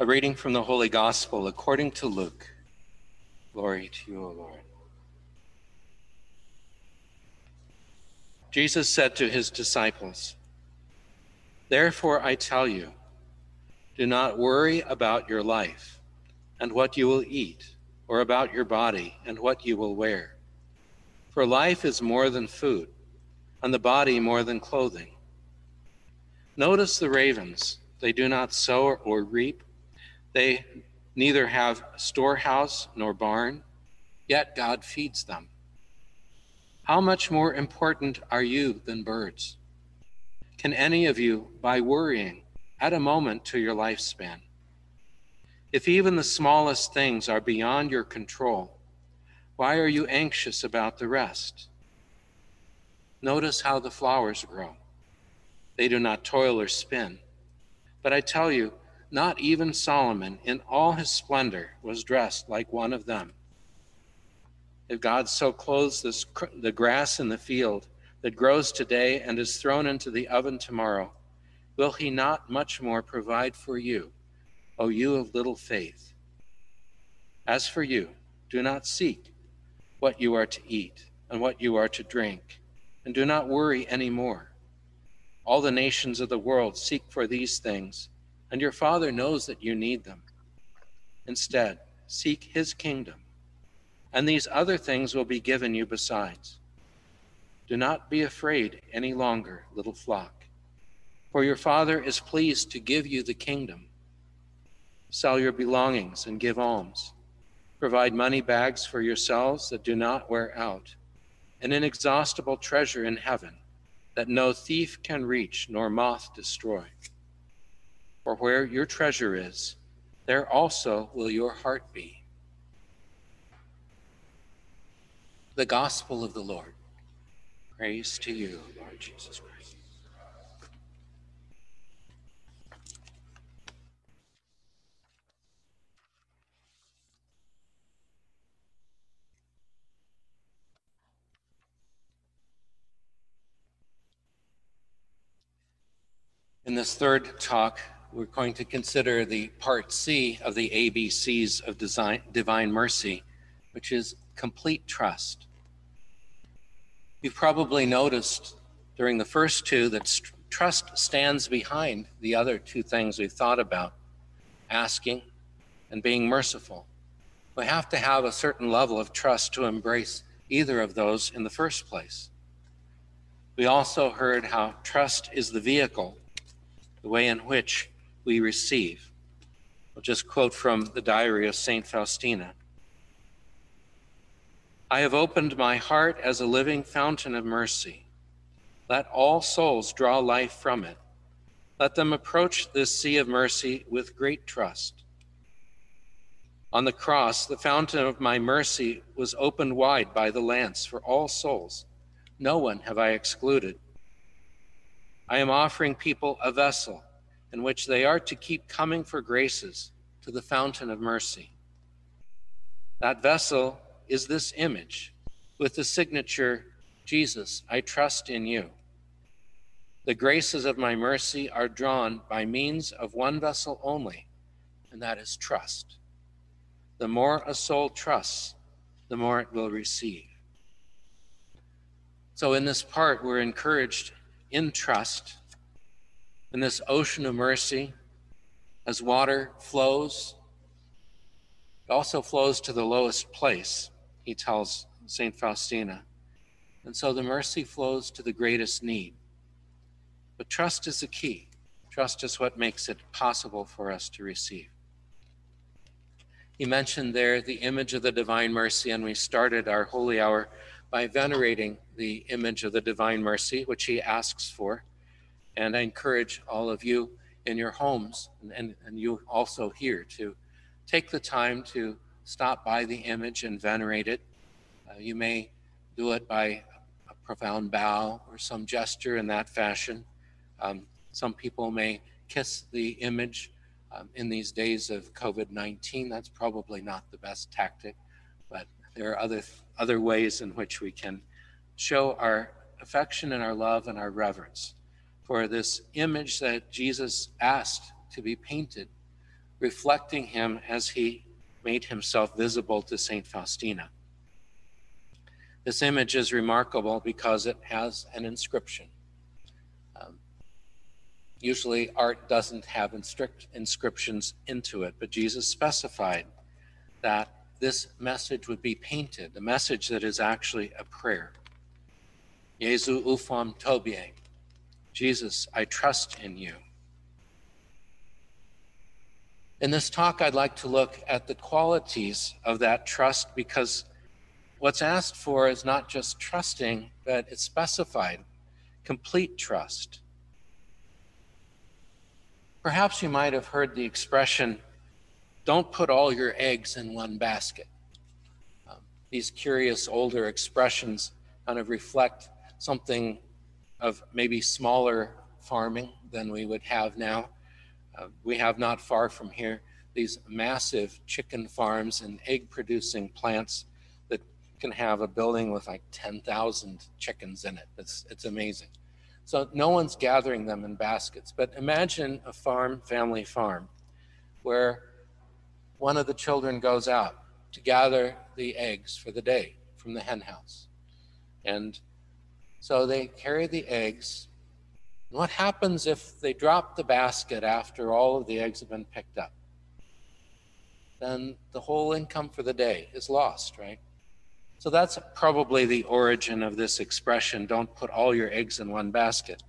A reading from the Holy Gospel according to Luke. Glory to you, O Lord. Jesus said to his disciples, "Therefore I tell you, do not worry about your life and what you will eat, or about your body and what you will wear. For life is more than food, and the body more than clothing. Notice the ravens, they do not sow or reap. They neither have storehouse nor barn, yet God feeds them. How much more important are you than birds? Can any of you, by worrying, add a moment to your lifespan? If even the smallest things are beyond your control, why are you anxious about the rest? Notice how the flowers grow. They do not toil or spin. But I tell you, not even Solomon, in all his splendor, was dressed like one of them. If God so clothes the grass in the field that grows today and is thrown into the oven tomorrow, will he not much more provide for you, O you of little faith? As for you, do not seek what you are to eat and what you are to drink, and do not worry any more. All the nations of the world seek for these things, and your Father knows that you need them. Instead, seek his kingdom, and these other things will be given you besides. Do not be afraid any longer, little flock, for your Father is pleased to give you the kingdom. Sell your belongings and give alms. Provide money bags for yourselves that do not wear out, an inexhaustible treasure in heaven that no thief can reach nor moth destroy. For where your treasure is, there also will your heart be." The Gospel of the Lord. Praise to you, Lord Jesus Christ. In this third talk, we're going to consider the part C of the ABCs of Divine Mercy, which is complete trust. You've probably noticed during the first two that trust stands behind the other two things we've thought about, asking and being merciful. We have to have a certain level of trust to embrace either of those in the first place. We also heard how trust is the vehicle, the way in which we receive. I'll just quote from the diary of Saint Faustina. "I have opened my heart as a living fountain of mercy. Let all souls draw life from it. Let them approach this sea of mercy with great trust. On the cross, the fountain of my mercy was opened wide by the lance for all souls. No one have I excluded. I am offering people a vessel in which they are to keep coming for graces to the fountain of mercy. That vessel is this image with the signature, 'Jesus, I trust in you.' The graces of my mercy are drawn by means of one vessel only, and that is trust. The more a soul trusts, the more it will receive." So in this part, we're encouraged in trust. In this ocean of mercy, as water flows, it also flows to the lowest place, he tells St. Faustina. And so the mercy flows to the greatest need. But trust is the key. Trust is what makes it possible for us to receive. He mentioned there the image of the Divine Mercy, and we started our Holy Hour by venerating the image of the Divine Mercy, which he asks for. And I encourage all of you in your homes and you also here to take the time to stop by the image and venerate it. You may do it by a profound bow or some gesture in that fashion. Some people may kiss the image. In these days of COVID-19, that's probably not the best tactic, but there are other ways in which we can show our affection and our love and our reverence for this image that Jesus asked to be painted reflecting him as he made himself visible to Saint Faustina. This image is remarkable because it has an inscription. Usually art doesn't have inscriptions into it, but Jesus specified that this message would be painted, the message that is actually a prayer. Jezu, ufam tobie. Jesus, I trust in you. In this talk, I'd like to look at the qualities of that trust, because what's asked for is not just trusting, but it's specified, complete trust. Perhaps you might have heard the expression, don't put all your eggs in one basket. These curious older expressions kind of reflect something of maybe smaller farming than we would have now. We have not far from here these massive chicken farms and egg-producing plants that can have a building with like 10,000 chickens in it. It's amazing. So no one's gathering them in baskets, but imagine a farm, family farm, where one of the children goes out to gather the eggs for the day from the hen house. And so they carry the eggs. And what happens if they drop the basket after all of the eggs have been picked up? Then the whole income for the day is lost, right? So that's probably the origin of this expression, don't put all your eggs in one basket.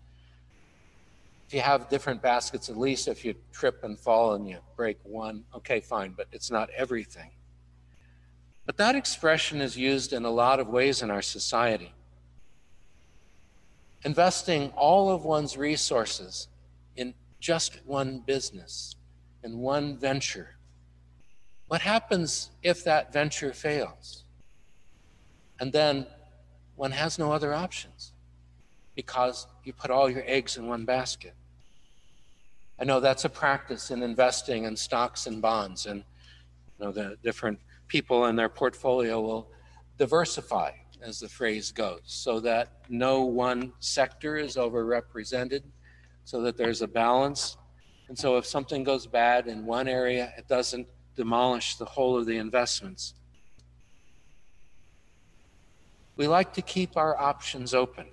If you have different baskets, at least if you trip and fall and you break one, okay, fine, but it's not everything. But that expression is used in a lot of ways in our society. Investing all of one's resources in just one business, in one venture. What happens if that venture fails? And then one has no other options because you put all your eggs in one basket. I know that's a practice in investing in stocks and bonds, and you know, the different people in their portfolio will diversify, as the phrase goes, so that no one sector is overrepresented, so that there's a balance. And so if something goes bad in one area, it doesn't demolish the whole of the investments. We like to keep our options open.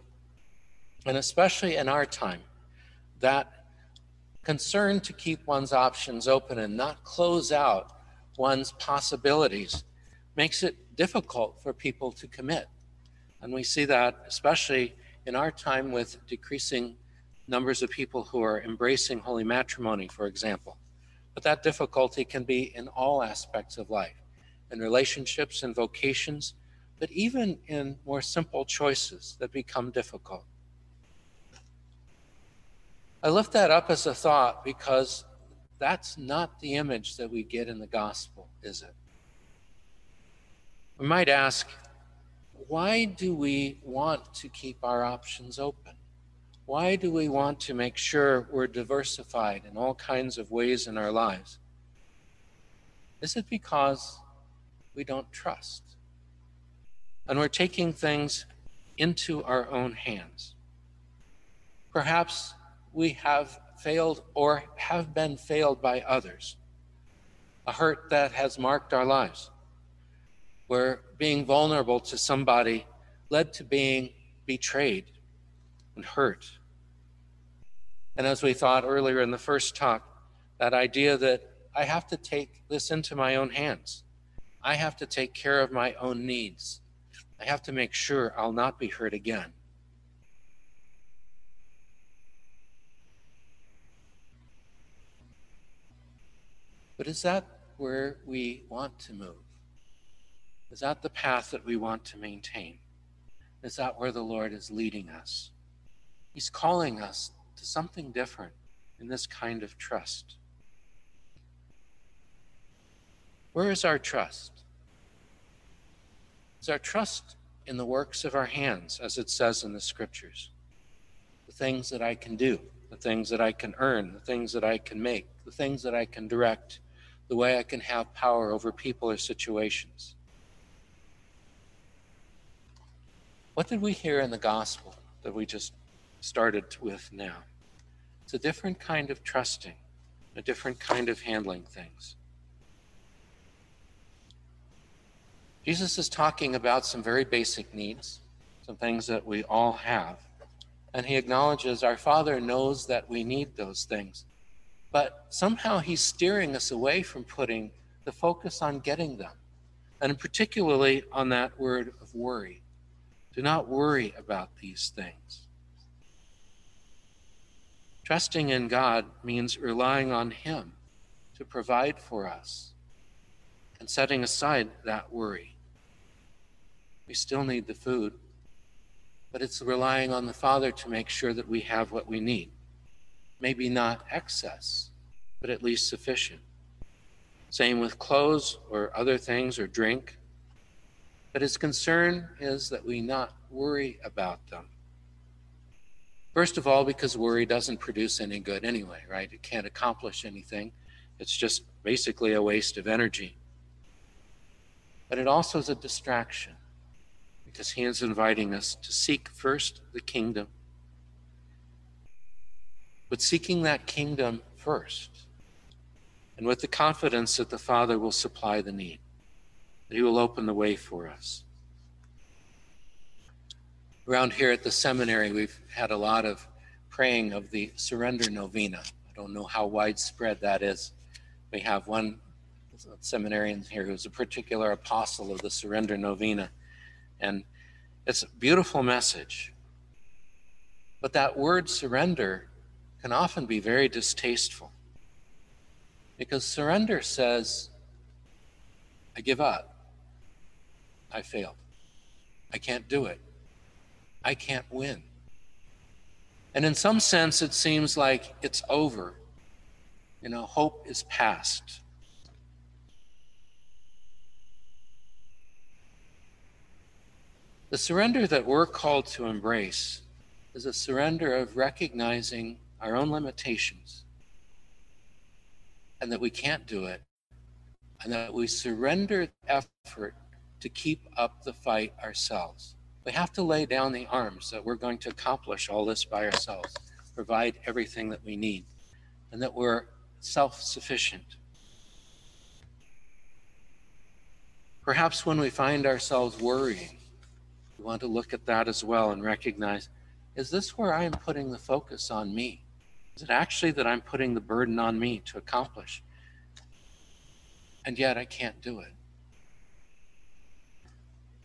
And especially in our time, that concern to keep one's options open and not close out one's possibilities makes it difficult for people to commit. And we see that especially in our time with decreasing numbers of people who are embracing holy matrimony, for example. But that difficulty can be in all aspects of life, in relationships and vocations, but even in more simple choices that become difficult. I lift that up as a thought because that's not the image that we get in the gospel, is it? We might ask, why do we want to keep our options open? Why do we want to make sure we're diversified in all kinds of ways in our lives? Is it because we don't trust? And we're taking things into our own hands. Perhaps we have failed or have been failed by others. A hurt that has marked our lives, where being vulnerable to somebody led to being betrayed and hurt. And as we thought earlier in the first talk, that idea that I have to take this into my own hands. I have to take care of my own needs. I have to make sure I'll not be hurt again. But is that where we want to move? Is that the path that we want to maintain? Is that where the Lord is leading us? He's calling us to something different in this kind of trust. Where is our trust? Is our trust in the works of our hands, as it says in the scriptures? The things that I can do, the things that I can earn, the things that I can make, the things that I can direct, the way I can have power over people or situations. What did we hear in the gospel that we just started with now? It's a different kind of trusting, a different kind of handling things. Jesus is talking about some very basic needs, some things that we all have, and he acknowledges our Father knows that we need those things, but somehow he's steering us away from putting the focus on getting them, and particularly on that word of worry. Do not worry about these things. Trusting in God means relying on him to provide for us and setting aside that worry. We still need the food, but it's relying on the Father to make sure that we have what we need. Maybe not excess, but at least sufficient. Same with clothes or other things or drink. But his concern is that we not worry about them. First of all, because worry doesn't produce any good anyway, right? It can't accomplish anything. It's just basically a waste of energy. But it also is a distraction, because he is inviting us to seek first the kingdom. But seeking that kingdom first, and with the confidence that the Father will supply the need, that he will open the way for us. Around here at the seminary, we've had a lot of praying of the surrender novena. I don't know how widespread that is. We have one seminarian here who's a particular apostle of the surrender novena. And it's a beautiful message. But that word surrender can often be very distasteful, because surrender says, I give up. I failed. I can't do it. I can't win. And in some sense, it seems like it's over. You know, hope is past. The surrender that we're called to embrace is a surrender of recognizing our own limitations and that we can't do it, and that we surrender the effort to keep up the fight ourselves. We have to lay down the arms that we're going to accomplish all this by ourselves, provide everything that we need, and that we're self-sufficient. Perhaps when we find ourselves worrying, we want to look at that as well and recognize, is this where I am putting the focus on me? Is it actually that I'm putting the burden on me to accomplish? And yet I can't do it.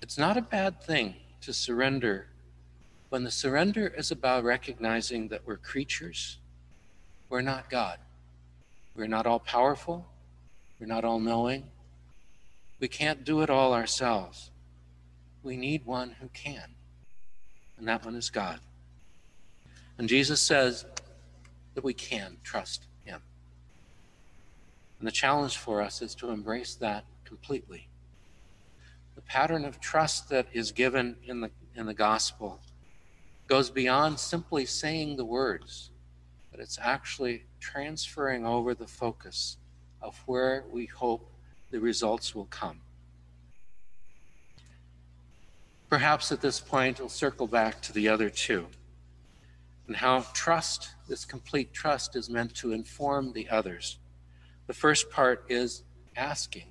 It's not a bad thing to surrender when the surrender is about recognizing that we're creatures. We're not God. We're not all powerful. We're not all knowing. We can't do it all ourselves. We need one who can, and that one is God. And Jesus says that we can trust him. And the challenge for us is to embrace that completely. The pattern of trust that is given in the gospel goes beyond simply saying the words, but it's actually transferring over the focus of where we hope the results will come. Perhaps at this point, we'll circle back to the other two and how trust, this complete trust, is meant to inform the others. The first part is asking.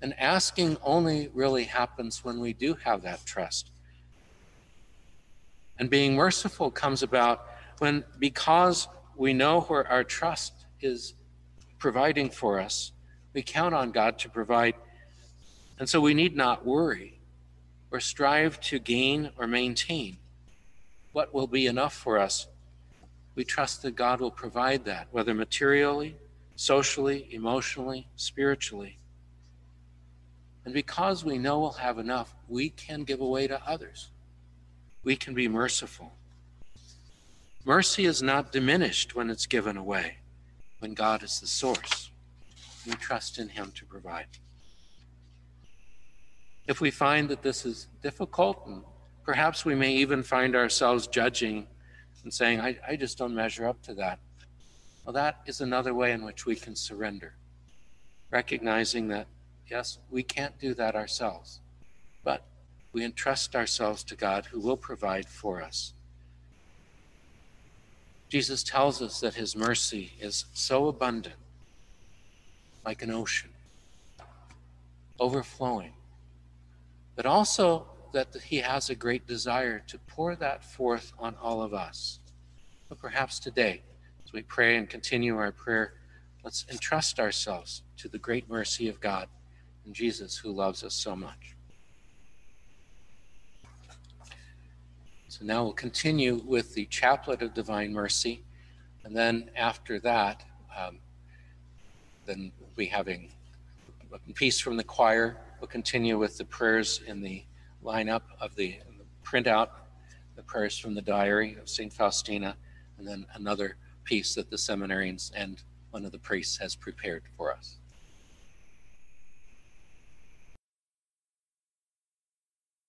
And asking only really happens when we do have that trust. And being merciful comes about when, because we know where our trust is providing for us, we count on God to provide. And so we need not worry or strive to gain or maintain what will be enough for us. We trust that God will provide that, whether materially, socially, emotionally, spiritually. And because we know we'll have enough, we can give away to others. We can be merciful. Mercy is not diminished when it's given away, when God is the source. We trust in him to provide. If we find that this is difficult, and perhaps we may even find ourselves judging and saying, I just don't measure up to that. Well, that is another way in which we can surrender, recognizing that, yes, we can't do that ourselves, but we entrust ourselves to God who will provide for us. Jesus tells us that his mercy is so abundant, like an ocean, overflowing, but also that he has a great desire to pour that forth on all of us. But perhaps today, as we pray and continue our prayer, let's entrust ourselves to the great mercy of God and Jesus, who loves us so much. So now we'll continue with the Chaplet of Divine Mercy, and then after that, then we'll be having a piece from the choir. We'll continue with the prayers in the lineup of the printout, the prayers from the diary of Saint Faustina, and then another piece that the seminarians and one of the priests has prepared for us.